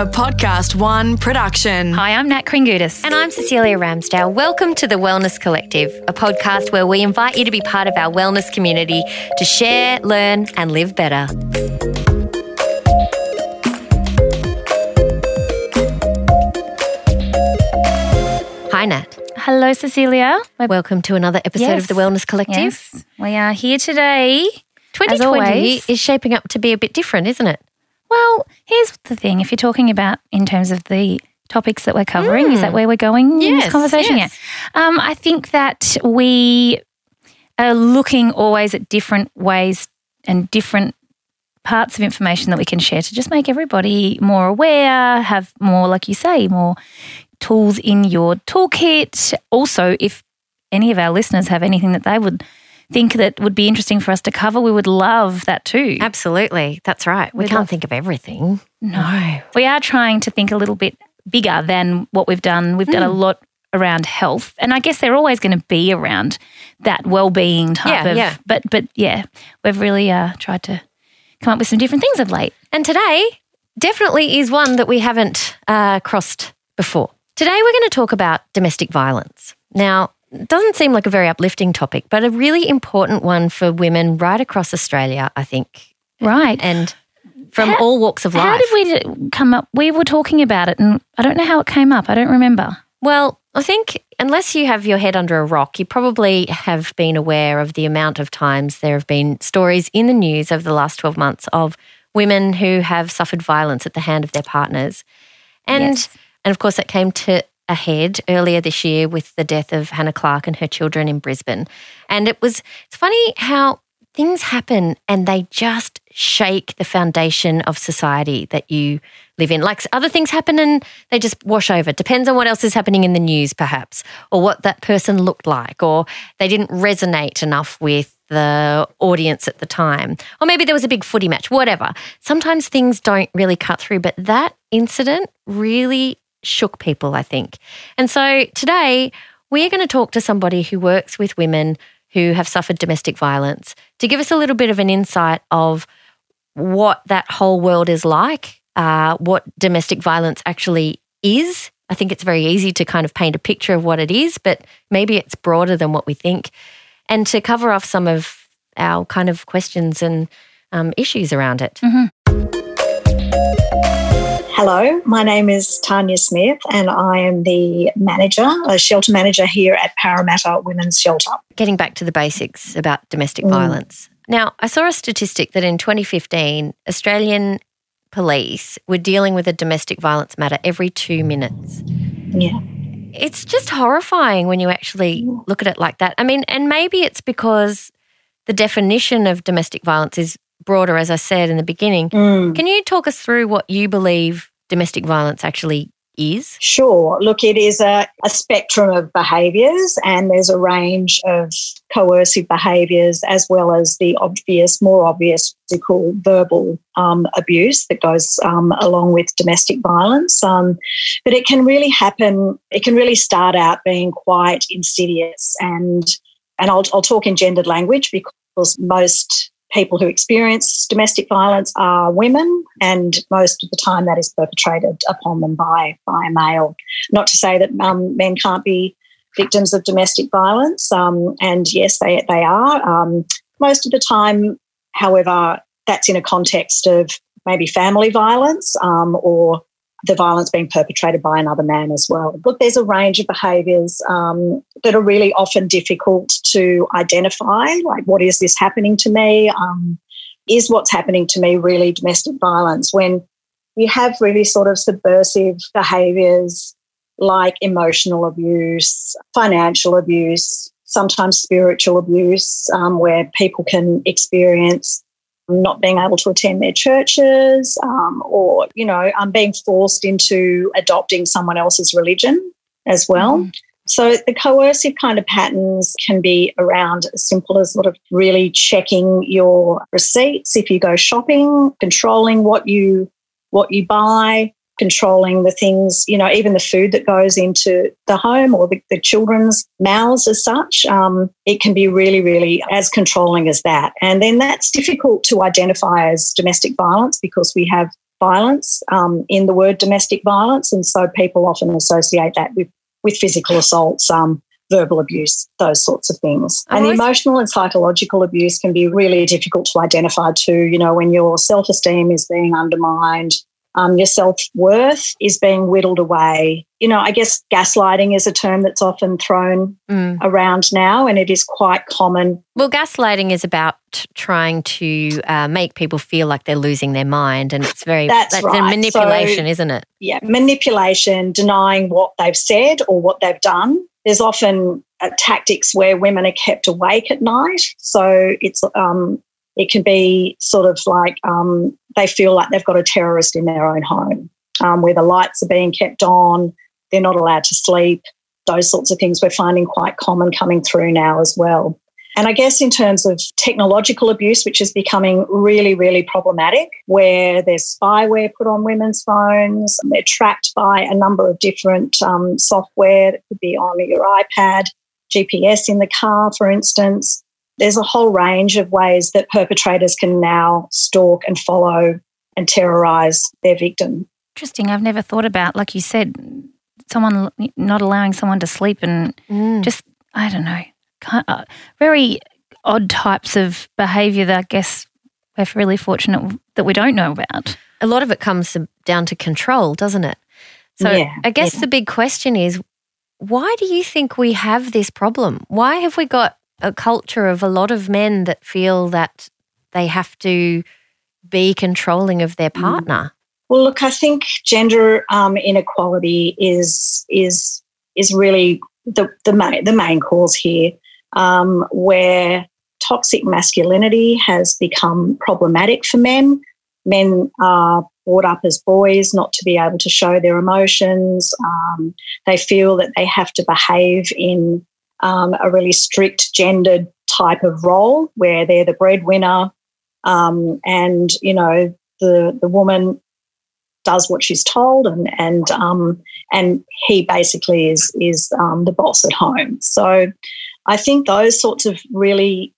A Podcast One production. Hi, I'm Nat Kringoudis. And I'm Cecilia Ramsdale. Welcome to the Wellness Collective, a podcast where we invite you to be part of our wellness community to share, learn and live better. Hi, Nat. Hello, Cecilia. Welcome to another episode of the Wellness Collective. Yes, we are here today. 2020 is shaping up to be a bit different, isn't it? Well, here's the thing. If you're talking about in terms of the topics that we're covering, is that where we're going in this conversation? Yes. Yeah. I think that we are looking always at different ways and different parts of information that we can share to just make everybody more aware, have more, like you say, more tools in your toolkit. Also, if any of our listeners have anything that they would think that would be interesting for us to cover, we would love that too. Absolutely. That's right. We can't think of everything. No. We are trying to think a little bit bigger than what we've done. We've done a lot around health, and I guess they're always going to be around that well-being type of. Yeah. But yeah, we've really tried to come up with some different things of late. And today definitely is one that we haven't crossed before. Today we're going to talk about domestic violence. Now, it doesn't seem like a very uplifting topic, but a really important one for women right across Australia, I think. Right. And from all walks of life. How did we come up? We were talking about it and I don't know how it came up. I don't remember. Well, I think unless you have your head under a rock, you probably have been aware of the amount of times there have been stories in the news over the last 12 months of women who have suffered violence at the hand of their partners. And of course, that came to a head earlier this year with the death of Hannah Clark and her children in Brisbane. And it's funny how things happen and they just shake the foundation of society that you live in. Like other things happen and they just wash over. Depends on what else is happening in the news perhaps, or what that person looked like, or they didn't resonate enough with the audience at the time. Or maybe there was a big footy match, whatever. Sometimes things don't really cut through, but that incident really shook people, I think. And so today we're going to talk to somebody who works with women who have suffered domestic violence to give us a little bit of an insight of what that whole world is like, what domestic violence actually is. I think it's very easy to kind of paint a picture of what it is, but maybe it's broader than what we think, and to cover off some of our kind of questions and issues around it. Mm-hmm. Hello, my name is Tanya Smith and I am the manager, a shelter manager here at Parramatta Women's Shelter. Getting back to the basics about domestic violence. Now, I saw a statistic that in 2015, Australian police were dealing with a domestic violence matter every 2 minutes. Yeah. It's just horrifying when you actually look at it like that. I mean, and maybe it's because the definition of domestic violence is broader, as I said in the beginning. Can you talk us through what you believe domestic violence actually is? Sure. Look, it is a spectrum of behaviours, and there's a range of coercive behaviours as well as the more obvious physical, verbal abuse that goes along with domestic violence. But it can really happen, it can really start out being quite insidious. And I'll talk in gendered language because most people who experience domestic violence are women, and most of the time that is perpetrated upon them by a male. Not to say that men can't be victims of domestic violence, and yes, they are. Most of the time, however, that's in a context of maybe family violence or the violence being perpetrated by another man as well. Look, there's a range of behaviours that are really often difficult to identify, like what is this happening to me? Is what's happening to me really domestic violence? When you have really sort of subversive behaviours like emotional abuse, financial abuse, sometimes spiritual abuse, where people can experience not being able to attend their churches or, being forced into adopting someone else's religion as well. Mm. So the coercive kind of patterns can be around as simple as sort of really checking your receipts if you go shopping, controlling what you buy, controlling the things, even the food that goes into the home or the children's mouths as such. It can be really, really as controlling as that. And then that's difficult to identify as domestic violence because we have violence in the word domestic violence, and so people often associate that with physical assaults, verbal abuse, those sorts of things. And emotional and psychological abuse can be really difficult to identify too, you know, when your self-esteem is being undermined, your self-worth is being whittled away. You know, I guess gaslighting is a term that's often thrown around now, and it is quite common. Well, gaslighting is about trying to make people feel like they're losing their mind, and it's very that's right. A manipulation, isn't it? Yeah, manipulation, denying what they've said or what they've done. There's often tactics where women are kept awake at night, so it's it can be sort of like they feel like they've got a terrorist in their own home, where the lights are being kept on, they're not allowed to sleep, those sorts of things we're finding quite common coming through now as well. And I guess in terms of technological abuse, which is becoming really, really problematic, where there's spyware put on women's phones, and they're trapped by a number of different software that could be on your iPad, GPS in the car, for instance. There's a whole range of ways that perpetrators can now stalk and follow and terrorise their victim. Interesting. I've never thought about, like you said, someone not allowing someone to sleep and just, I don't know. Very odd types of behaviour that I guess we're really fortunate that we don't know about. A lot of it comes down to control, doesn't it? So I guess the big question is, why do you think we have this problem? Why have we got a culture of a lot of men that feel that they have to be controlling of their partner? Well, look, I think gender inequality is really the main cause here, where toxic masculinity has become problematic for men. Men are brought up as boys not to be able to show their emotions. They feel that they have to behave in a really strict gendered type of role where they're the breadwinner, and, you know, the woman does what she's told, and he basically is the boss at home. So I think those sorts of really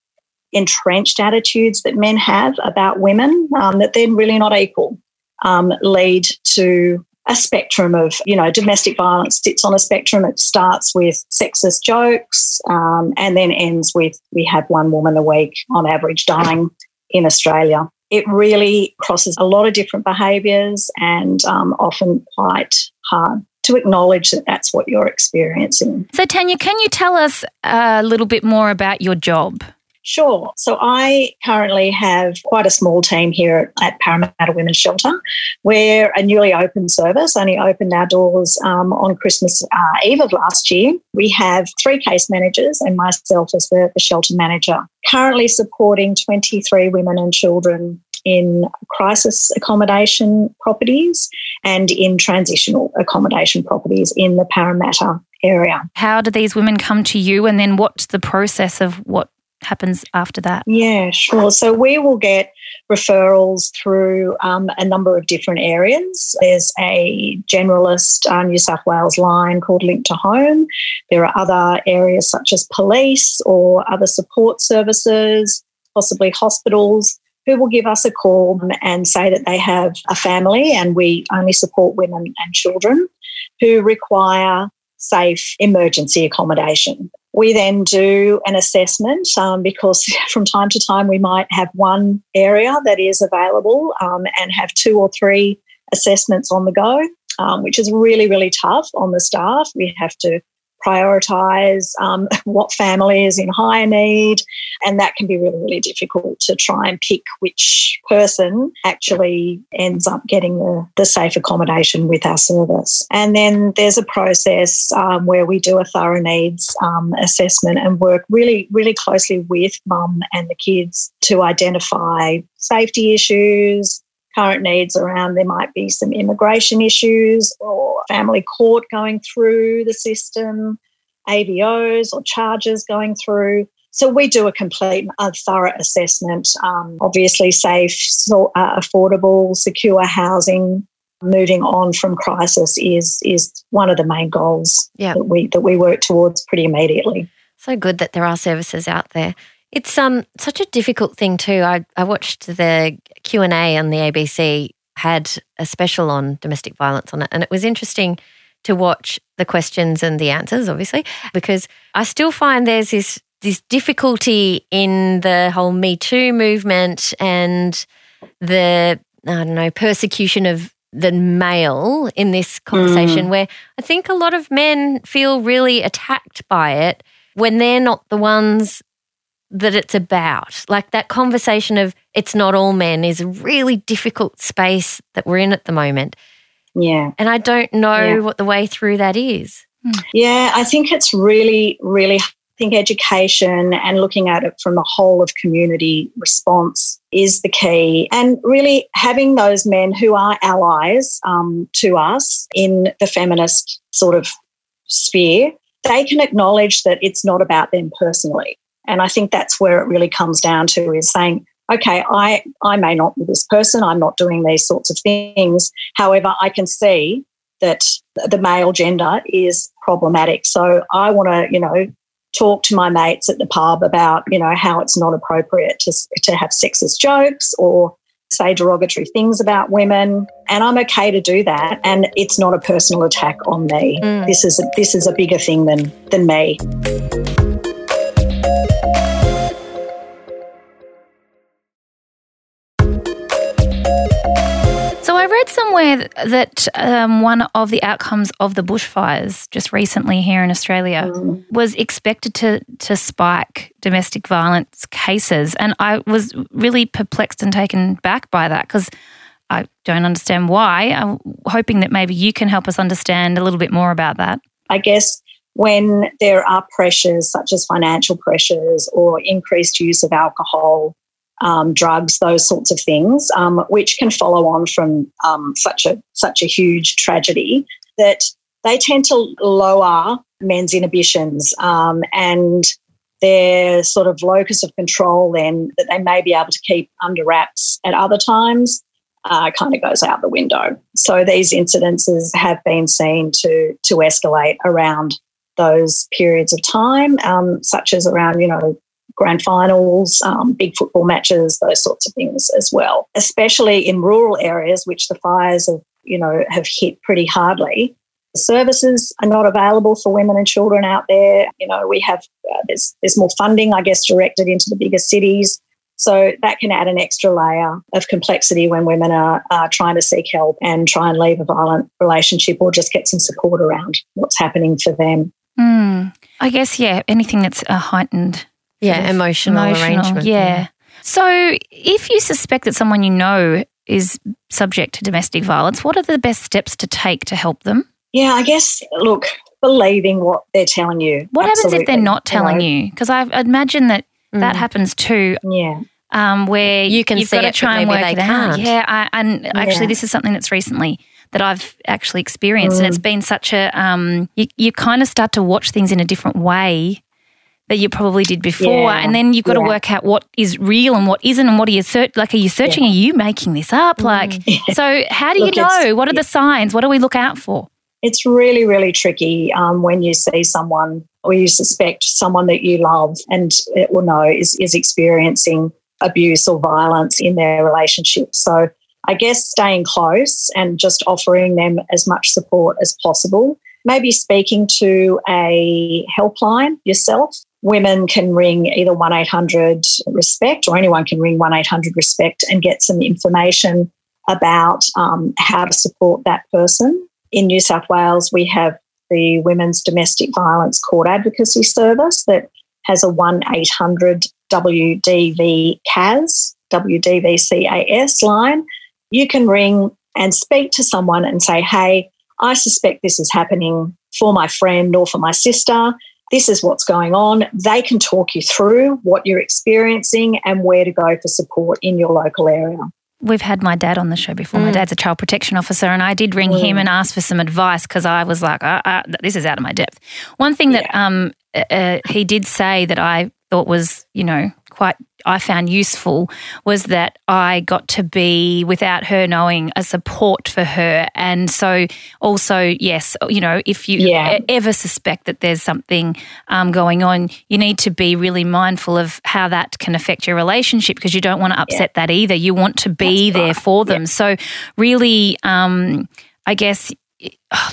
entrenched attitudes that men have about women, that they're really not equal, lead to a spectrum of, you know, domestic violence sits on a spectrum. It starts with sexist jokes, and then ends with we have one woman a week on average dying in Australia. It really crosses a lot of different behaviours, and often quite hard to acknowledge that that's what you're experiencing. So, Tanya, can you tell us a little bit more about your job? Sure. So I currently have quite a small team here at Parramatta Women's Shelter. We're a newly opened service, only opened our doors on Christmas Eve of last year. We have 3 case managers and myself as the shelter manager, currently supporting 23 women and children in crisis accommodation properties and in transitional accommodation properties in the Parramatta area. How do these women come to you, and then what's the process of what happens after that? Yeah, sure. So we will get referrals through a number of different areas. There's a generalist New South Wales line called Link to Home. There are other areas such as police or other support services, possibly hospitals, who will give us a call and say that they have a family, and we only support women and children who require safe emergency accommodation. We then do an assessment, because from time to time we might have one area that is available, and have 2 or 3 assessments on the go, which is really, really tough on the staff. We have to prioritise what family is in higher need, and that can be really, really difficult to try and pick which person actually ends up getting the safe accommodation with our service. And then there's a process where we do a thorough needs assessment and work really, really closely with mum and the kids to identify safety issues, current needs around, there might be some immigration issues or family court going through the system, AVOs or charges going through. So we do a complete, thorough assessment, obviously safe, affordable, secure housing. Moving on from crisis is one of the main goals that we work towards pretty immediately. So good that there are services out there. It's such a difficult thing too. I watched the Q&A on the ABC had a special on domestic violence on it, and it was interesting to watch the questions and the answers, obviously, because I still find there's this difficulty in the whole Me Too movement and the, I don't know, persecution of the male in this conversation, where I think a lot of men feel really attacked by it when they're not the ones that it's about. Like that conversation of it's not all men is a really difficult space that we're in at the moment. Yeah. And I don't know what the way through that is. Yeah, I think it's really, really hard. I think education and looking at it from a whole of community response is the key. And really having those men who are allies to us in the feminist sort of sphere, they can acknowledge that it's not about them personally. And I think that's where it really comes down to, is saying, okay, I may not be this person, I'm not doing these sorts of things. However, I can see that the male gender is problematic. So I want to, talk to my mates at the pub about, how it's not appropriate to have sexist jokes or say derogatory things about women. And I'm okay to do that. And it's not a personal attack on me. This is a bigger thing than me. Somewhere that one of the outcomes of the bushfires just recently here in Australia was expected to spike domestic violence cases, and I was really perplexed and taken back by that because I don't understand why. I'm hoping that maybe you can help us understand a little bit more about that. I guess when there are pressures such as financial pressures or increased use of alcohol, drugs, those sorts of things, which can follow on from such a huge tragedy, that they tend to lower men's inhibitions and their sort of locus of control then that they may be able to keep under wraps at other times kind of goes out the window. So these incidences have been seen to escalate around those periods of time, such as around, grand finals, big football matches, those sorts of things as well, especially in rural areas, which the fires have hit pretty hardly. The services are not available for women and children out there. We have there's more funding, I guess, directed into the bigger cities. So that can add an extra layer of complexity when women are trying to seek help and try and leave a violent relationship or just get some support around what's happening for them. I guess, anything that's a heightened... Yeah, emotional arrangement. Yeah. So if you suspect that someone you know is subject to domestic violence, what are the best steps to take to help them? Yeah, I guess, look, believing what they're telling you. What happens if they're not telling you? Because I imagine that happens too. Yeah. Where you've got to try and work it out. Yeah, actually this is something that's recently that I've actually experienced, and it's been such a you kind of start to watch things in a different way that you probably did before, and then you've got to work out what is real and what isn't, and what are you like? Are you searching? Are you making this up? So how do you know? What are the signs? What do we look out for? It's really, really tricky when you see someone or you suspect someone that you love and or know is experiencing abuse or violence in their relationship. So I guess staying close and just offering them as much support as possible. Maybe speaking to a helpline yourself. Women can ring either 1-800-RESPECT or anyone can ring 1-800-RESPECT and get some information about how to support that person. In New South Wales, we have the Women's Domestic Violence Court Advocacy Service that has a 1-800-WDVCAS line. You can ring and speak to someone and say, hey, I suspect this is happening for my friend or for my sister. This is what's going on. They can talk you through what you're experiencing and where to go for support in your local area. We've had my dad on the show before. My dad's a child protection officer, and I did ring him and ask for some advice because I was like, this is out of my depth. One thing that he did say that I thought was, quite, I found useful was that I got to be, without her knowing, a support for her. And so also, yes, you know, if you ever suspect that there's something going on, you need to be really mindful of how that can affect your relationship, because you don't want to upset that either. You want to be there for them. Yeah. So really, I guess,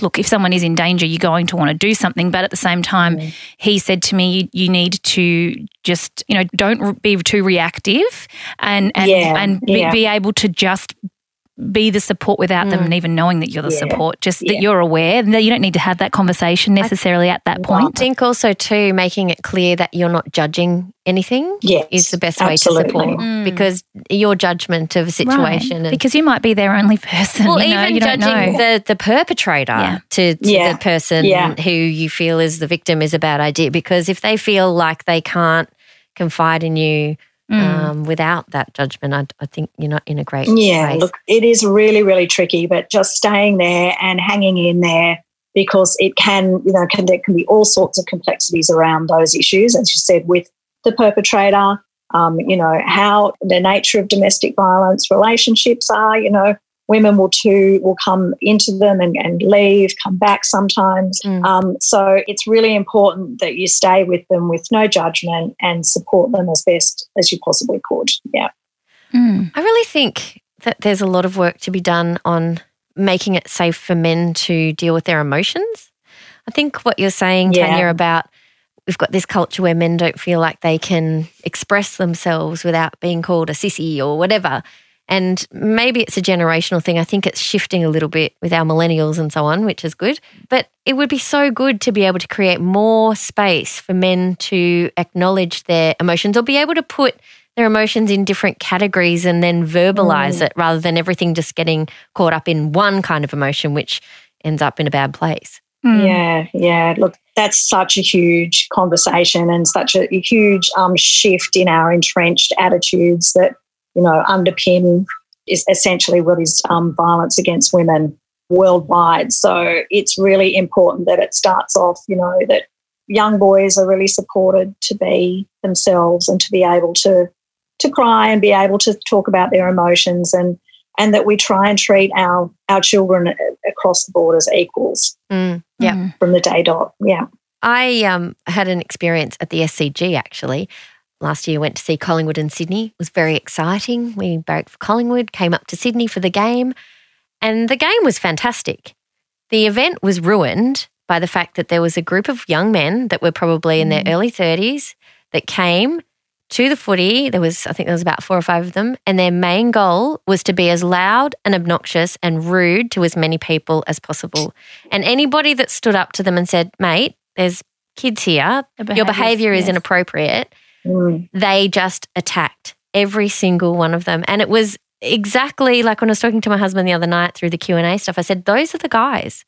look, if someone is in danger, you're going to want to do something. But at the same time, he said to me, you need to just, you know, don't be too reactive and be able to just be the support without them even knowing that you're the support, just that you're aware. You don't need to have that conversation necessarily at that point. I think also too, making it clear that you're not judging anything is the best way to support because your judgment of a situation. Right. Because you might be their only person. Well, you know, even you don't judging know. The perpetrator to the person who you feel is the victim is a bad idea, because if they feel like they can't confide in you without that judgment, I think you're not in a great place. Yeah, look, it is really, really tricky, but just staying there and hanging in there, because it can, you know, there can be all sorts of complexities around those issues, as you said, with the perpetrator, you know, how the nature of domestic violence relationships are. You know, women will come into them and leave, come back sometimes. So it's really important that you stay with them with no judgment and support them as best as you possibly could. Yeah. I really think that there's a lot of work to be done on making it safe for men to deal with their emotions. I think what you're saying, Tanya, about we've got this culture where men don't feel like they can express themselves without being called a sissy or whatever. And maybe it's a generational thing. I think it's shifting a little bit with our millennials and so on, which is good. But it would be so good to be able to create more space for men to acknowledge their emotions, or be able to put their emotions in different categories and then verbalize it, rather than everything just getting caught up in one kind of emotion, which ends up in a bad place. Yeah. Look, that's such a huge conversation and such a huge shift in our entrenched attitudes that, you know, underpin is essentially what is violence against women worldwide. So it's really important that it starts off, you know, that young boys are really supported to be themselves and to be able to cry and be able to talk about their emotions, and that we try and treat our children across the board as equals from the day dot. Yeah. I had an experience at the SCG actually. Last year, went to see Collingwood in Sydney. It was very exciting. We barracked for Collingwood, came up to Sydney for the game, and the game was fantastic. The event was ruined by the fact that there was a group of young men that were probably in their early 30s that came to the footy. I think there was about 4 or 5 of them, and their main goal was to be as loud and obnoxious and rude to as many people as possible. And anybody that stood up to them and said, "Mate, there's kids here. Your behaviour is inappropriate," they just attacked every single one of them. And it was exactly like when I was talking to my husband the other night through the Q&A stuff, I said, those are the guys.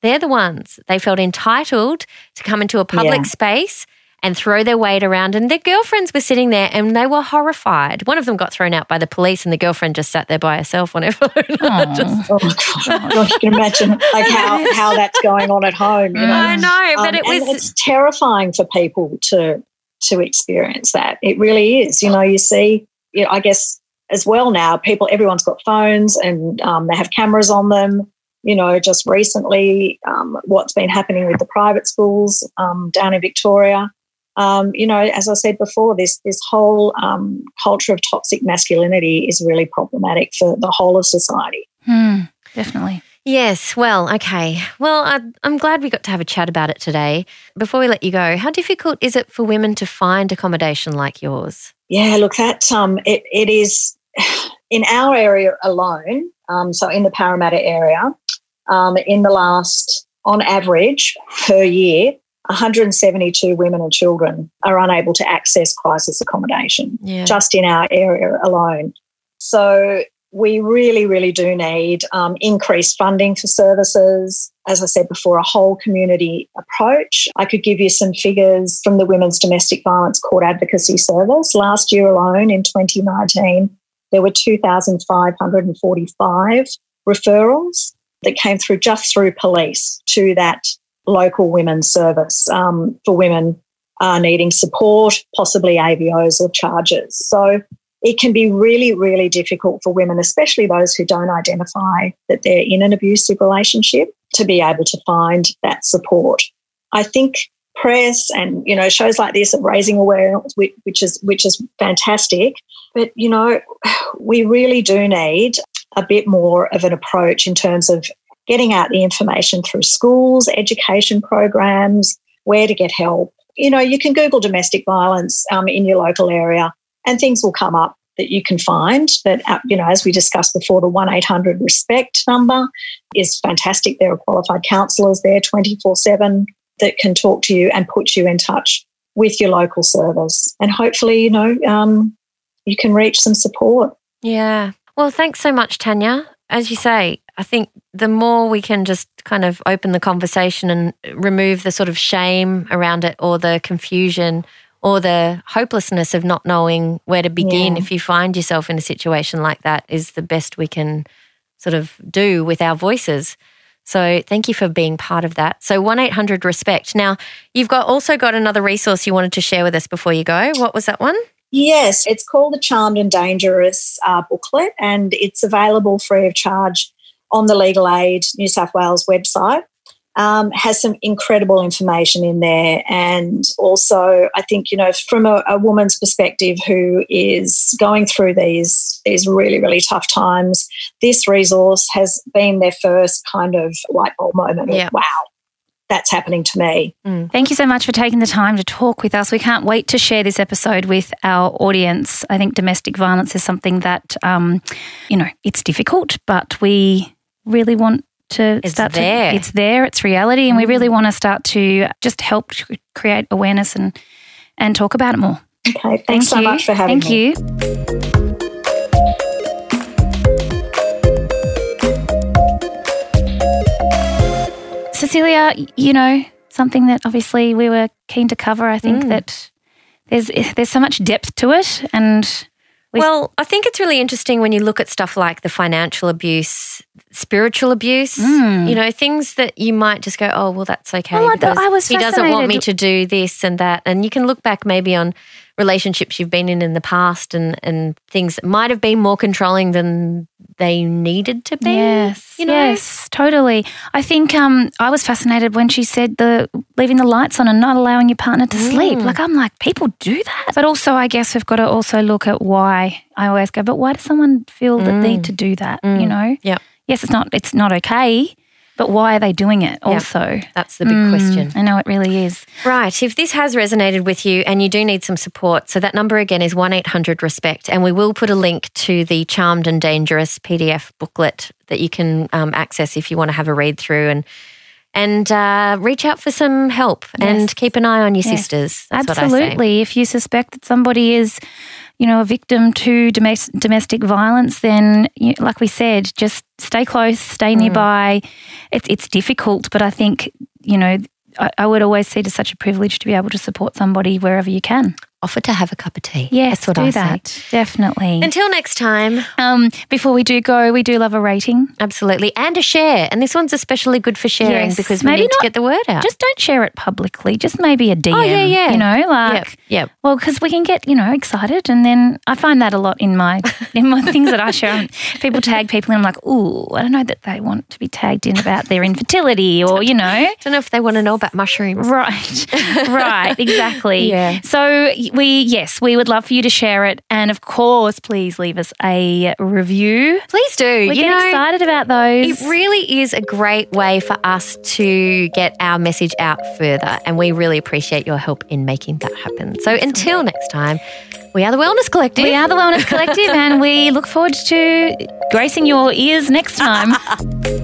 They're the ones. They felt entitled to come into a public space and throw their weight around. And their girlfriends were sitting there and they were horrified. One of them got thrown out by the police and the girlfriend just sat there by herself on her phone. Oh, gosh, you can imagine like how that's going on at home. You know? I know, but it's terrifying for people to experience that. It really is. You know, you see, you know, I guess as well now, everyone's got phones and they have cameras on them. You know, just recently what's been happening with the private schools down in Victoria. You know, as I said before, this whole culture of toxic masculinity is really problematic for the whole of society. Definitely. Yes, well, okay. Well, I'm glad we got to have a chat about it today. Before we let you go, how difficult is it for women to find accommodation like yours? Yeah, look, that it is in our area alone, so in the Parramatta area, in the last, on average per year, 172 women and children are unable to access crisis accommodation just in our area alone. So we really, really do need increased funding for services. As I said before, a whole community approach. I could give you some figures from the Women's Domestic Violence Court Advocacy Service. Last year alone, in 2019, there were 2,545 referrals that came through just through police to that local women's service for women are needing support, possibly AVOs or charges. So it can be really, really difficult for women, especially those who don't identify that they're in an abusive relationship, to be able to find that support. I think press and, you know, shows like this are raising awareness, which is fantastic. But, you know, we really do need a bit more of an approach in terms of getting out the information through schools, education programs, where to get help. You know, you can Google domestic violence in your local area and things will come up that you can find. But, you know, as we discussed before, the 1-800-RESPECT number is fantastic. There are qualified counsellors there 24/7 that can talk to you and put you in touch with your local service. And hopefully, you know, you can reach some support. Yeah. Well, thanks so much, Tanya. As you say, I think the more we can just kind of open the conversation and remove the sort of shame around it, or the confusion, or the hopelessness of not knowing where to begin if you find yourself in a situation like that, is the best we can sort of do with our voices. So thank you for being part of that. So 1-800-RESPECT. Now, you've also got another resource you wanted to share with us before you go. What was that one? Yes, it's called the Charmed and Dangerous booklet, and it's available free of charge on the Legal Aid New South Wales website. Has some incredible information in there, and also I think, you know, from a woman's perspective who is going through these really, really tough times, this resource has been their first kind of light bulb moment. Yeah. Wow, that's happening to me. Thank you so much for taking the time to talk with us. We can't wait to share this episode with our audience. I think domestic violence is something that, you know, it's difficult, but we really want to it's reality, and we really want to start to just help create awareness and talk about it more. Okay, thanks so much for having me. Thank you. Cecilia, you know, something that obviously we were keen to cover, I think that there's so much depth to it. And well, I think it's really interesting when you look at stuff like the financial abuse, spiritual abuse, you know, things that you might just go, oh, well, that's okay. Well, I was fascinated. He doesn't want me to do this and that. And you can look back maybe on relationships you've been in the past and things that might have been more controlling than they needed to be. Yes, you know? Yes, totally. I think I was fascinated when she said leaving the lights on and not allowing your partner to sleep. Like, I'm like, people do that. But also I guess we've got to also look at why. I always go, but why does someone feel the need to do that, you know? Yeah. Yes, it's not okay, but why are they doing it also? Yeah, that's the big question. I know, it really is. Right. If this has resonated with you and you do need some support, so that number again is 1-800-RESPECT, and we will put a link to the Charmed and Dangerous PDF booklet that you can access if you want to have a read through and reach out for some help and keep an eye on your sisters. That's absolutely what I say. If you suspect that somebody is, you know, a victim to domestic violence, then, you know, like we said, just stay close, stay nearby. It's difficult, but I think, you know, I would always see it as such a privilege to be able to support somebody wherever you can. Offer to have a cup of tea. Yes, that's what I say. Definitely. Until next time. Before we do go, we do love a rating. Absolutely. And a share. And this one's especially good for sharing because we need to get the word out. Just don't share it publicly. Just maybe a DM. Oh, yeah, yeah. You know, like, yep. Well, because we can get, you know, excited, and then I find that a lot in my things that I share. People tag people and I'm like, ooh, I don't know that they want to be tagged in about their infertility or, you know. I don't know if they want to know about mushrooms. Right. Right. Exactly. Yeah. So, we would love for you to share it, and of course, please leave us a review. Please do. We're excited about those. It really is a great way for us to get our message out further, and we really appreciate your help in making that happen. So until next time, we are the Wellness Collective. We are the Wellness Collective, and we look forward to gracing your ears next time.